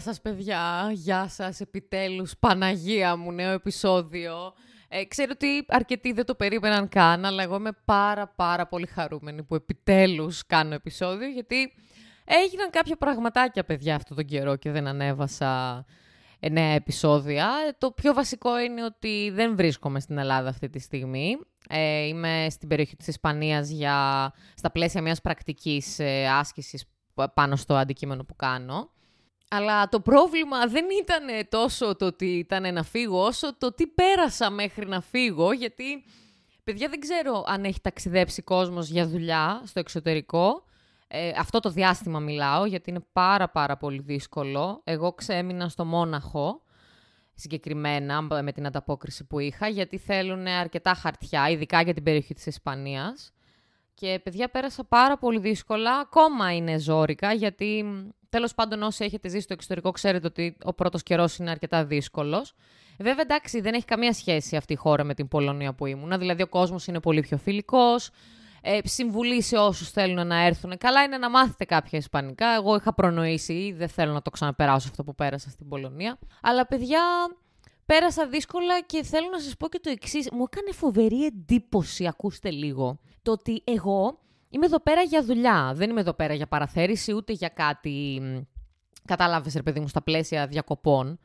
Γεια σας παιδιά, γεια σας επιτέλους, Παναγία μου, νέο επεισόδιο. Ξέρω ότι αρκετοί δεν το περίμεναν καν, αλλά εγώ είμαι πάρα πολύ χαρούμενη που επιτέλους κάνω επεισόδιο, γιατί έγιναν κάποια πραγματάκια παιδιά αυτόν τον καιρό και δεν ανέβασα νέα επεισόδια. Το πιο βασικό είναι ότι δεν βρίσκομαι στην Ελλάδα αυτή τη στιγμή. Είμαι στην περιοχή της Ισπανίας στα πλαίσια μιας πρακτικής άσκησης πάνω στο αντικείμενο που κάνω. Αλλά το πρόβλημα δεν ήταν τόσο το ότι ήταν να φύγω, όσο το τι πέρασα μέχρι να φύγω, γιατί, παιδιά, δεν ξέρω αν έχει ταξιδέψει κόσμος για δουλειά στο εξωτερικό. Αυτό το διάστημα μιλάω, γιατί είναι πάρα πολύ δύσκολο. Εγώ ξέμεινα στο Μόναχο, συγκεκριμένα, με την ανταπόκριση που είχα, γιατί θέλουν αρκετά χαρτιά, ειδικά για την περιοχή της Ισπανίας. Και, παιδιά, πέρασα πάρα πολύ δύσκολα. Ακόμα είναι ζόρικα, γιατί... Τέλος πάντων, όσοι έχετε ζήσει στο εξωτερικό, ξέρετε ότι ο πρώτος καιρός είναι αρκετά δύσκολος. Βέβαια, εντάξει, δεν έχει καμία σχέση αυτή η χώρα με την Πολωνία που ήμουν. Δηλαδή, ο κόσμος είναι πολύ πιο φιλικός. Συμβουλή σε όσους θέλουν να έρθουν. Καλά είναι να μάθετε κάποια ισπανικά. Εγώ είχα προνοήσει ή δεν θέλω να το ξαναπεράσω αυτό που πέρασα στην Πολωνία. Αλλά, παιδιά, πέρασα δύσκολα και θέλω να σας πω και το εξής. Μου έκανε φοβερή εντύπωση, ακούστε λίγο, το ότι εγώ. Είμαι εδώ πέρα για δουλειά, δεν είμαι εδώ πέρα για παραθέρηση, ούτε για κάτι, κατάλαβες ρε παιδί μου, στα πλαίσια διακοπών.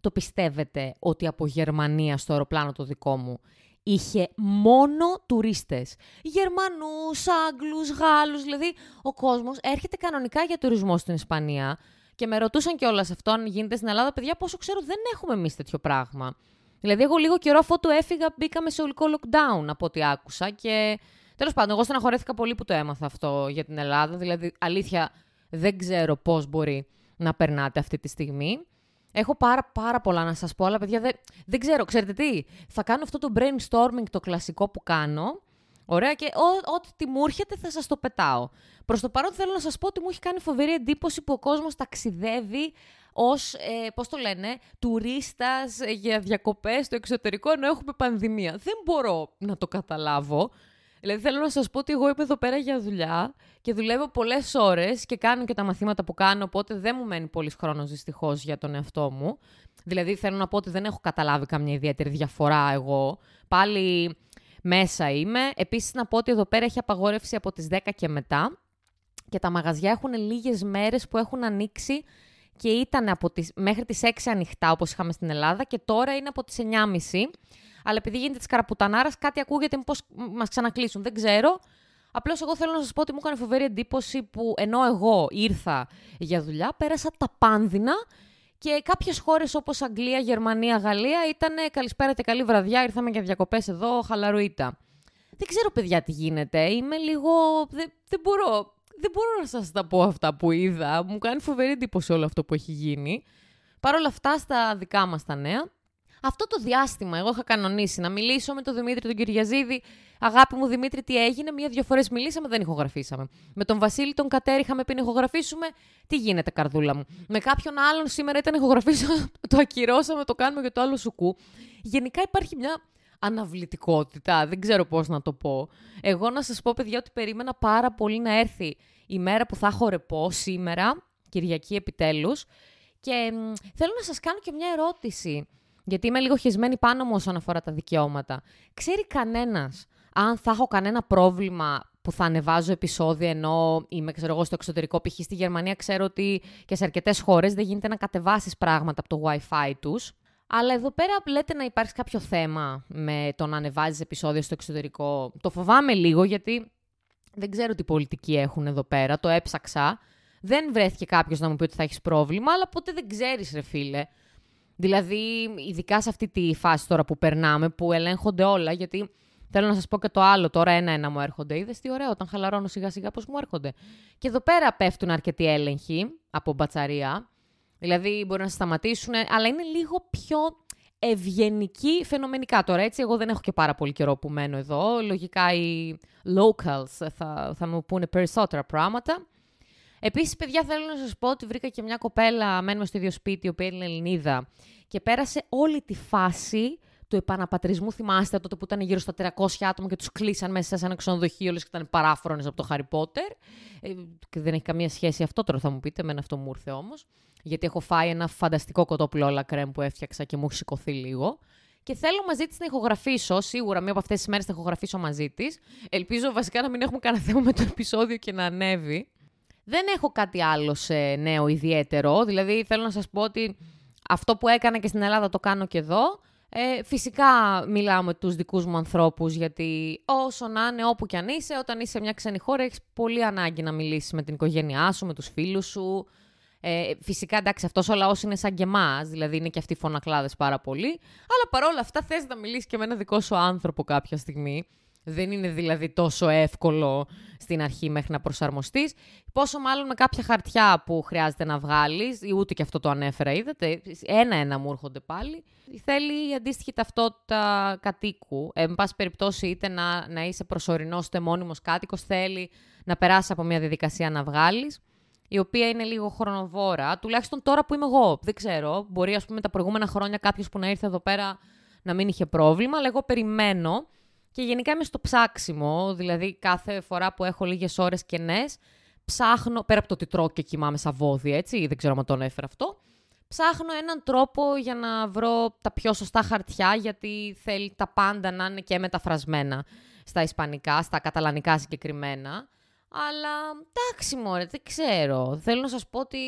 Το πιστεύετε ότι από Γερμανία στο αεροπλάνο το δικό μου είχε μόνο τουρίστες? Γερμανούς, Άγγλους, Γάλλους, δηλαδή ο κόσμος έρχεται κανονικά για τουρισμό στην Ισπανία. Και με ρωτούσαν κιόλας αυτό αν γίνεται στην Ελλάδα, παιδιά, πόσο ξέρω δεν έχουμε εμείς τέτοιο πράγμα. Δηλαδή εγώ λίγο καιρό αφού το έφυγα μπήκαμε σε ολικό lockdown από ό,τι άκουσα και... Τέλος πάντων, εγώ στεναχωρέθηκα πολύ που το έμαθα αυτό για την Ελλάδα. Δηλαδή, αλήθεια, δεν ξέρω πώς μπορεί να περνάτε αυτή τη στιγμή. Έχω πάρα πολλά να σας πω, αλλά παιδιά, δεν ξέρω. Ξέρετε τι, θα κάνω αυτό το brainstorming, το κλασικό που κάνω. Ωραία, και ό,τι μου έρχεται θα σας το πετάω. Προς το παρόν θέλω να σας πω ότι μου έχει κάνει φοβερή εντύπωση που ο κόσμος ταξιδεύει ως, πώς το λένε, τουρίστας για διακοπές στο εξωτερικό, ενώ έχουμε πανδημία. Δεν μπορώ να το καταλάβω. Δηλαδή θέλω να σας πω ότι εγώ είμαι εδώ πέρα για δουλειά και δουλεύω πολλές ώρες και κάνω και τα μαθήματα που κάνω, οπότε δεν μου μένει πολύς χρόνος δυστυχώς για τον εαυτό μου. Δηλαδή θέλω να πω ότι δεν έχω καταλάβει καμία ιδιαίτερη διαφορά εγώ. Πάλι μέσα είμαι. Επίσης να πω ότι εδώ πέρα έχει απαγόρευση από τις 10 και μετά και τα μαγαζιά έχουν λίγες μέρες που έχουν ανοίξει και ήταν μέχρι τις 6 ανοιχτά όπως είχαμε στην Ελλάδα και τώρα είναι από τις 9.30. Αλλά επειδή γίνεται της καραπουτανάρας, κάτι ακούγεται μήπως μας ξανακλείσουν. Δεν ξέρω. Απλώς εγώ θέλω να σας πω ότι μου έκανε φοβερή εντύπωση που ενώ εγώ ήρθα για δουλειά, πέρασα τα πάνδυνα και κάποιες χώρες όπως Αγγλία, Γερμανία, Γαλλία ήταν καλησπέρα και καλή βραδιά. Ήρθαμε για διακοπές εδώ, χαλαρούιτα. Δεν ξέρω, παιδιά, τι γίνεται. είμαι λίγο. Δεν μπορώ να σας τα πω αυτά που είδα. Μου κάνει φοβερή εντύπωση όλο αυτό που έχει γίνει. Παρ' όλα αυτά, στα δικά μας τα νέα. Αυτό το διάστημα εγώ είχα κανονίσει να μιλήσω με τον Δημήτρη τον Κυριαζίδη. Αγάπη μου, Δημήτρη, τι έγινε? Μία-δύο φορές μιλήσαμε, δεν ηχογραφήσαμε. Με τον Βασίλη τον Κατέρη είχαμε πει να ηχογραφήσουμε. Τι γίνεται, καρδούλα μου? Με κάποιον άλλον σήμερα ήταν ηχογραφήσαμε, το ακυρώσαμε, το κάνουμε για το άλλο σουκού. Γενικά υπάρχει μια αναβλητικότητα, δεν ξέρω πώς να το πω. Εγώ να σας πω, παιδιά, ότι περίμενα πάρα πολύ να έρθει η μέρα που θα χορεπώ σήμερα, Κυριακή επιτέλους. Και θέλω να σας κάνω και μια ερώτηση. Γιατί είμαι λίγο χεσμένη πάνω μου όσον αφορά τα δικαιώματα. Ξέρει κανένας αν θα έχω κανένα πρόβλημα που θα ανεβάζω επεισόδια ενώ είμαι, ξέρω εγώ, στο εξωτερικό? Π.χ. στη Γερμανία ξέρω ότι και σε αρκετές χώρες δεν γίνεται να κατεβάσεις πράγματα από το Wi-Fi τους. Αλλά εδώ πέρα λέτε να υπάρχει κάποιο θέμα με το να ανεβάζεις επεισόδια στο εξωτερικό. Το φοβάμαι λίγο γιατί δεν ξέρω τι πολιτική έχουν εδώ πέρα. Το έψαξα. Δεν βρέθηκε κάποιος να μου πει ότι θα έχεις πρόβλημα, αλλά ποτέ δεν ξέρεις, ρε φίλε. Δηλαδή, ειδικά σε αυτή τη φάση τώρα που περνάμε, που ελέγχονται όλα, γιατί θέλω να σας πω και το άλλο, τώρα ένα-ένα μου έρχονται. Είδες τι ωραίο, όταν χαλαρώνω σιγά-σιγά πώς μου έρχονται. Και εδώ πέρα πέφτουν αρκετοί έλεγχοι από μπατσαρία, δηλαδή μπορεί να σταματήσουν, αλλά είναι λίγο πιο ευγενικοί φαινομενικά τώρα, έτσι. Εγώ δεν έχω και πάρα πολύ καιρό που μένω εδώ, λογικά οι locals θα μου πούνε περισσότερα πράγματα. Επίσης, παιδιά, θέλω να σας πω ότι βρήκα και μια κοπέλα, μένουμε στο ίδιο σπίτι, η οποία είναι Ελληνίδα, και πέρασε όλη τη φάση του επαναπατρισμού. Θυμάστε τότε που ήταν γύρω στα 300 άτομα και τους κλείσαν μέσα σε ένα ξενοδοχείο, λες και ήταν παράφρονες από το Χάρι Πότερ. Και δεν έχει καμία σχέση αυτό τώρα, θα μου πείτε, εμένα αυτό μου ήρθε όμως. Γιατί έχω φάει ένα φανταστικό κοτόπουλο όλα κρέμ που έφτιαξα και μου έχει σηκωθεί λίγο. Και θέλω μαζί της να ηχογραφήσω, σίγουρα μία από αυτές τις μέρες θα ηχογραφήσω μαζί της. Ελπίζω βασικά να μην έχουμε κανένα θέμα με το επεισόδιο και να ανέβει. Δεν έχω κάτι άλλο νέο ιδιαίτερο, δηλαδή θέλω να σας πω ότι αυτό που έκανα και στην Ελλάδα το κάνω και εδώ. Φυσικά μιλάω με τους δικούς μου ανθρώπους, γιατί όσο να είναι, όπου κι αν είσαι, όταν είσαι σε μια ξένη χώρα έχεις πολύ ανάγκη να μιλήσεις με την οικογένειά σου, με τους φίλους σου. Φυσικά, εντάξει, αυτός ο λαός είναι σαν και εμάς, δηλαδή είναι και αυτοί φωνακλάδες πάρα πολύ, αλλά παρόλα αυτά θες να μιλήσεις και με ένα δικό σου άνθρωπο κάποια στιγμή. Δεν είναι δηλαδή τόσο εύκολο στην αρχή μέχρι να προσαρμοστείς, πόσο μάλλον με κάποια χαρτιά που χρειάζεται να βγάλεις, ή ούτε και αυτό το ανέφερα, είδατε, ένα-ένα μου έρχονται πάλι. Θέλει η αντίστοιχη ταυτότητα κατοίκου, εν πάση περιπτώσει είτε να είσαι προσωρινός είτε μόνιμος κάτοικος, θέλει να περάσεις από μια διαδικασία να βγάλεις, η οποία είναι λίγο χρονοβόρα, τουλάχιστον τώρα που είμαι εγώ, δεν ξέρω, μπορεί ας πούμε τα προηγούμενα χρόνια κάποιος που να ήρθε εδώ πέρα να μην είχε πρόβλημα, αλλά εγώ περιμένω. Και γενικά είμαι στο ψάξιμο, δηλαδή κάθε φορά που έχω λίγες ώρες κενές, ψάχνω, πέρα από το ότι τρώω και κοιμάμαι σαν βόδι, έτσι, δεν ξέρω αν το ανέφερα αυτό, ψάχνω έναν τρόπο για να βρω τα πιο σωστά χαρτιά, γιατί θέλει τα πάντα να είναι και μεταφρασμένα στα ισπανικά, στα καταλανικά συγκεκριμένα. Αλλά εντάξει μωρέ, δεν ξέρω, θέλω να σας πω ότι...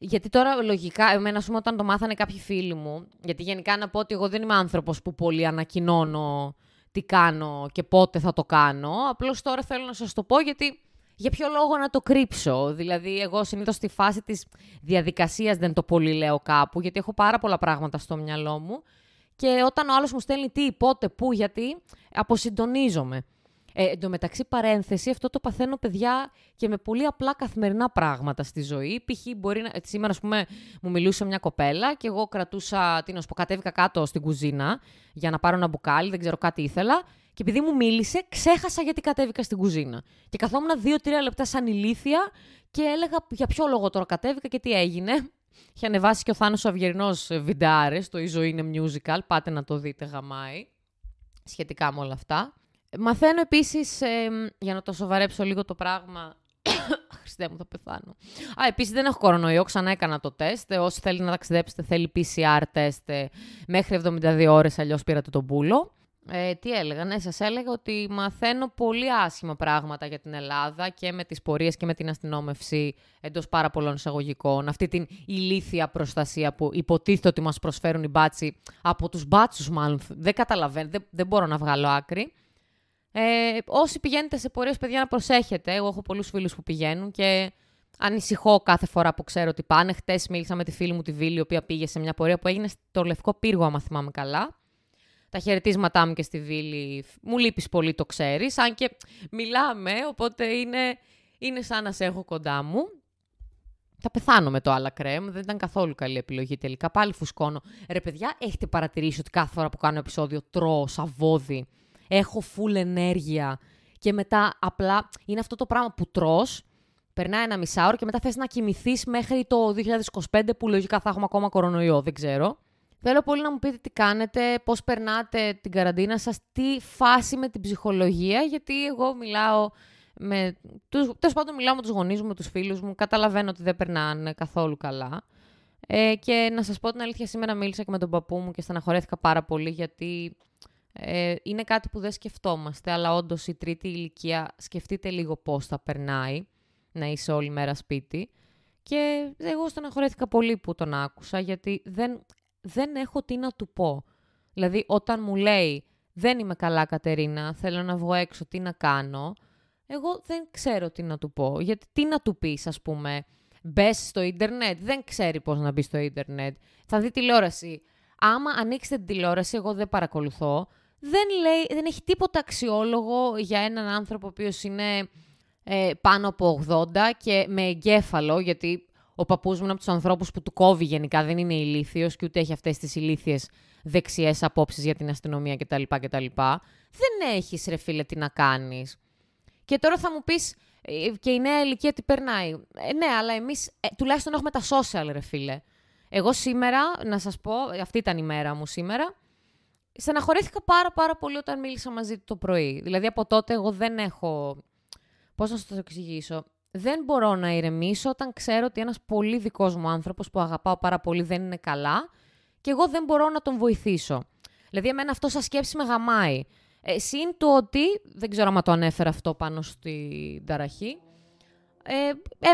Γιατί τώρα λογικά, εμένα σούμε, όταν το μάθανε κάποιοι φίλοι μου, γιατί γενικά να πω ότι εγώ δεν είμαι άνθρωπος που πολύ ανακοινώνω τι κάνω και πότε θα το κάνω, απλώς τώρα θέλω να σας το πω γιατί για ποιο λόγο να το κρύψω. Δηλαδή εγώ συνήθως στη φάση της διαδικασίας δεν το πολύ λέω κάπου, γιατί έχω πάρα πολλά πράγματα στο μυαλό μου και όταν ο άλλος μου στέλνει τι, πότε, πού, γιατί, αποσυντονίζομαι. Εν τω μεταξύ, παρένθεση, αυτό το παθαίνω, παιδιά, και με πολύ απλά καθημερινά πράγματα στη ζωή. Π.χ. Σήμερα, ας πούμε, μου μιλούσε μια κοπέλα και εγώ κρατούσα, κατέβηκα κάτω στην κουζίνα για να πάρω ένα μπουκάλι, δεν ξέρω, κάτι ήθελα. Και επειδή μου μίλησε, ξέχασα γιατί κατέβηκα στην κουζίνα. Και καθόμουν 2-3 λεπτά σαν ηλίθια και έλεγα για ποιο λόγο τώρα κατέβηκα και τι έγινε. Είχε ανεβάσει και ο Θάνος ο Αυγερινός βιντεάρες, το «Η ζωή είναι musical», πάτε να το δείτε, γαμάει, σχετικά με όλα αυτά. Μαθαίνω επίσης, για να το σοβαρέψω λίγο το πράγμα, Χριστέ μου θα πεθάνω. Επίσης δεν έχω κορονοϊό, ξανά έκανα το τεστ, όσοι θέλει να ταξιδέψετε θέλει PCR τεστ μέχρι 72 ώρες, αλλιώς πήρατε τον πούλο. Τι έλεγα, ναι, σας έλεγα ότι μαθαίνω πολύ άσχημα πράγματα για την Ελλάδα και με τις πορείες και με την αστυνόμευση εντός πάρα πολλών εισαγωγικών. Αυτή την ηλίθια προστασία που υποτίθεται ότι μας προσφέρουν οι μπάτσοι, από τους μπάτσους μάλλον, δεν καταλαβαίνω, δεν μπορώ να βγάλω άκρη. Όσοι πηγαίνετε σε πορείες, παιδιά, να προσέχετε. Εγώ έχω πολλούς φίλους που πηγαίνουν και ανησυχώ κάθε φορά που ξέρω ότι πάνε. Χτες μίλησα με τη φίλη μου τη Βίλη, η οποία πήγε σε μια πορεία που έγινε στο Λευκό Πύργο, άμα θυμάμαι καλά. Τα χαιρετίσματά μου και στη Βίλη, μου λείπεις πολύ, το ξέρεις. Αν και μιλάμε, οπότε είναι σαν να σε έχω κοντά μου. Θα πεθάνω με το άλλα κρέμ, δεν ήταν καθόλου καλή επιλογή τελικά. Πάλι φουσκώνω. Ρε παιδιά, έχετε παρατηρήσει ότι κάθε φορά που κάνω επεισόδιο τρώω σαβόδι. Έχω full ενέργεια και μετά απλά είναι αυτό το πράγμα που τρως, περνάει ένα μισάωρο και μετά θες να κοιμηθείς μέχρι το 2025 που λογικά θα έχουμε ακόμα κορονοϊό, δεν ξέρω. Θέλω πολύ να μου πείτε τι κάνετε, πώς περνάτε την καραντίνα σας, τι φάση με την ψυχολογία, γιατί εγώ μιλάω με τους γονείς μου, με τους φίλους μου, καταλαβαίνω ότι δεν περνάνε καθόλου καλά. Και να σας πω την αλήθεια, σήμερα μίλησα και με τον παππού μου και στεναχωρέθηκα πάρα πολύ γιατί... είναι κάτι που δεν σκεφτόμαστε, αλλά όντως η τρίτη ηλικία, σκεφτείτε λίγο πώς θα περνάει να είσαι όλη μέρα σπίτι. Και εγώ στεναχωρέθηκα πολύ που τον άκουσα, γιατί δεν έχω τι να του πω. Δηλαδή όταν μου λέει «Δεν είμαι καλά, Κατερίνα, θέλω να βγω έξω, τι να κάνω», εγώ δεν ξέρω τι να του πω. Γιατί τι να του πεις, ας πούμε, «Μπες στο ίντερνετ», δεν ξέρει πώς να μπει στο ίντερνετ, «Θα δει τηλεόραση». Άμα ανοίξετε την τηλεόραση, εγώ δεν παρακολουθώ, δεν έχει τίποτα αξιόλογο για έναν άνθρωπο ο οποίος είναι πάνω από 80 και με εγκέφαλο, γιατί ο παππούς μου είναι από τους ανθρώπους που του κόβει γενικά, δεν είναι ηλίθιος και ούτε έχει αυτές τις ηλίθιες δεξιές απόψεις για την αστυνομία κτλ. Δεν έχεις, ρε φίλε, τι να κάνεις. Και τώρα θα μου πεις και η νέα ηλικία τι περνάει. Ναι, αλλά εμείς τουλάχιστον έχουμε τα social, ρε φίλε. Εγώ σήμερα, να σας πω, αυτή ήταν η μέρα μου σήμερα, στεναχωρέθηκα πάρα πολύ όταν μίλησα μαζί του το πρωί. Δηλαδή από τότε εγώ δεν έχω... Πώς να σας το εξηγήσω. Δεν μπορώ να ηρεμήσω όταν ξέρω ότι ένας πολύ δικός μου άνθρωπος που αγαπάω πάρα πολύ δεν είναι καλά και εγώ δεν μπορώ να τον βοηθήσω. Δηλαδή εμένα αυτό σαν σκέψη με γαμάει. Συν το ότι, δεν ξέρω αν το ανέφερα αυτό πάνω στην ταραχή,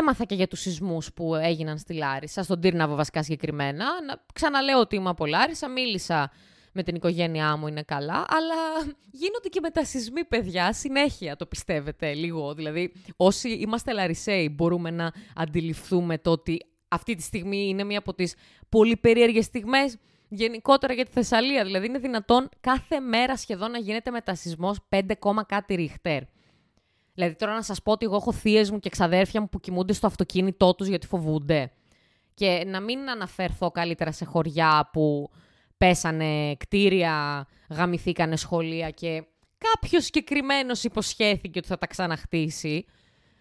έμαθα και για τους σεισμούς που έγιναν στη Λάρισα, στον Τύρναβο βασικά συγκεκριμένα. Ξαναλέω ότι είμαι από Λάρισα, μίλησα με την οικογένειά μου, είναι καλά, αλλά γίνονται και μετασυσμοί, παιδιά, συνέχεια, το πιστεύετε λίγο. Δηλαδή, όσοι είμαστε Λαρισαίοι μπορούμε να αντιληφθούμε το ότι αυτή τη στιγμή είναι μία από τις πολύ περίεργες στιγμές γενικότερα για τη Θεσσαλία. Δηλαδή, είναι δυνατόν κάθε μέρα σχεδόν να γίνεται μετασυσμός 5 κάτι ριχτέρ. Δηλαδή, τώρα να σας πω ότι εγώ έχω θείες μου και ξαδέρφια μου που κοιμούνται στο αυτοκίνητό τους γιατί φοβούνται. Και να μην αναφερθώ καλύτερα σε χωριά που πέσανε κτίρια, γαμηθήκανε σχολεία και κάποιος συγκεκριμένος υποσχέθηκε ότι θα τα ξαναχτίσει.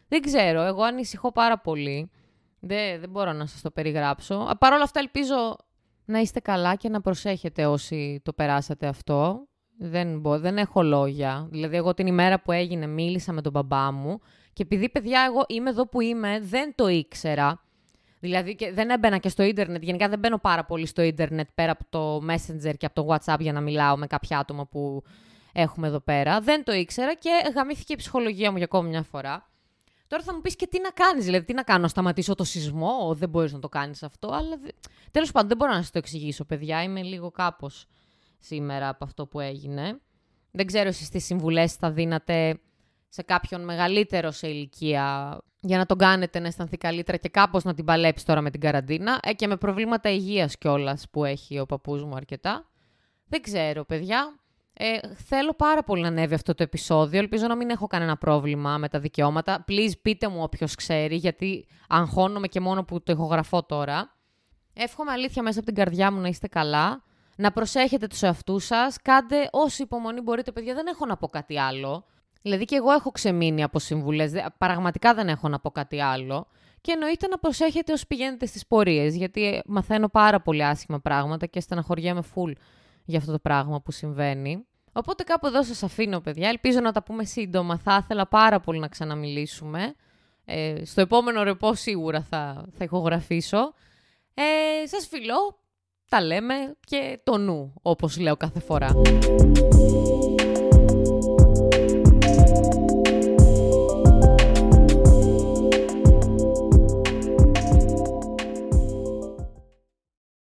Δεν ξέρω, εγώ ανησυχώ πάρα πολύ. Δεν μπορώ να σας το περιγράψω. Παρ' όλα αυτά ελπίζω να είστε καλά και να προσέχετε όσοι το περάσατε αυτό. Δεν έχω λόγια. Δηλαδή εγώ την ημέρα που έγινε μίλησα με τον μπαμπά μου και επειδή παιδιά εγώ είμαι εδώ που είμαι, δεν το ήξερα. Δηλαδή και δεν έμπαινα και στο ίντερνετ, γενικά δεν μπαίνω πάρα πολύ στο ίντερνετ πέρα από το Messenger και από το WhatsApp για να μιλάω με κάποια άτομα που έχουμε εδώ πέρα. Δεν το ήξερα και γαμήθηκε η ψυχολογία μου για ακόμη μια φορά. Τώρα θα μου πεις και τι να κάνεις, δηλαδή τι να κάνω, σταματήσω το σεισμό, δεν μπορείς να το κάνεις αυτό, αλλά τέλος πάντων δεν μπορώ να σας το εξηγήσω παιδιά, είμαι λίγο κάπως σήμερα από αυτό που έγινε. Δεν ξέρω εσείς τι συμβουλές θα δίνατε σε κάποιον μεγαλύτερο σε ηλικία για να τον κάνετε να αισθανθεί καλύτερα και κάπως να την παλέψει τώρα με την καραντίνα και με προβλήματα υγείας κιόλας που έχει ο παππούς μου αρκετά. Δεν ξέρω, παιδιά. Θέλω πάρα πολύ να ανέβει αυτό το επεισόδιο. Ελπίζω να μην έχω κανένα πρόβλημα με τα δικαιώματα. Please πείτε μου όποιος ξέρει, γιατί αγχώνομαι και μόνο που το ηχογραφώ τώρα. Εύχομαι αλήθεια μέσα από την καρδιά μου να είστε καλά. Να προσέχετε τους εαυτούς σας. Κάντε όση υπομονή μπορείτε, παιδιά. Δεν έχω να πω κάτι άλλο. Δηλαδή και εγώ έχω ξεμείνει από συμβουλές, πραγματικά δεν έχω να πω κάτι άλλο. Και εννοείται να προσέχετε όσοι πηγαίνετε στις πορείες, γιατί μαθαίνω πάρα πολύ άσχημα πράγματα και στεναχωριέμαι φουλ για αυτό το πράγμα που συμβαίνει. Οπότε κάπου εδώ σας αφήνω, παιδιά. Ελπίζω να τα πούμε σύντομα. Θα ήθελα πάρα πολύ να ξαναμιλήσουμε. Στο επόμενο ρεπό σίγουρα θα ηχογραφήσω. Σας φιλώ, τα λέμε και το νου, όπως λέω κάθε φορά.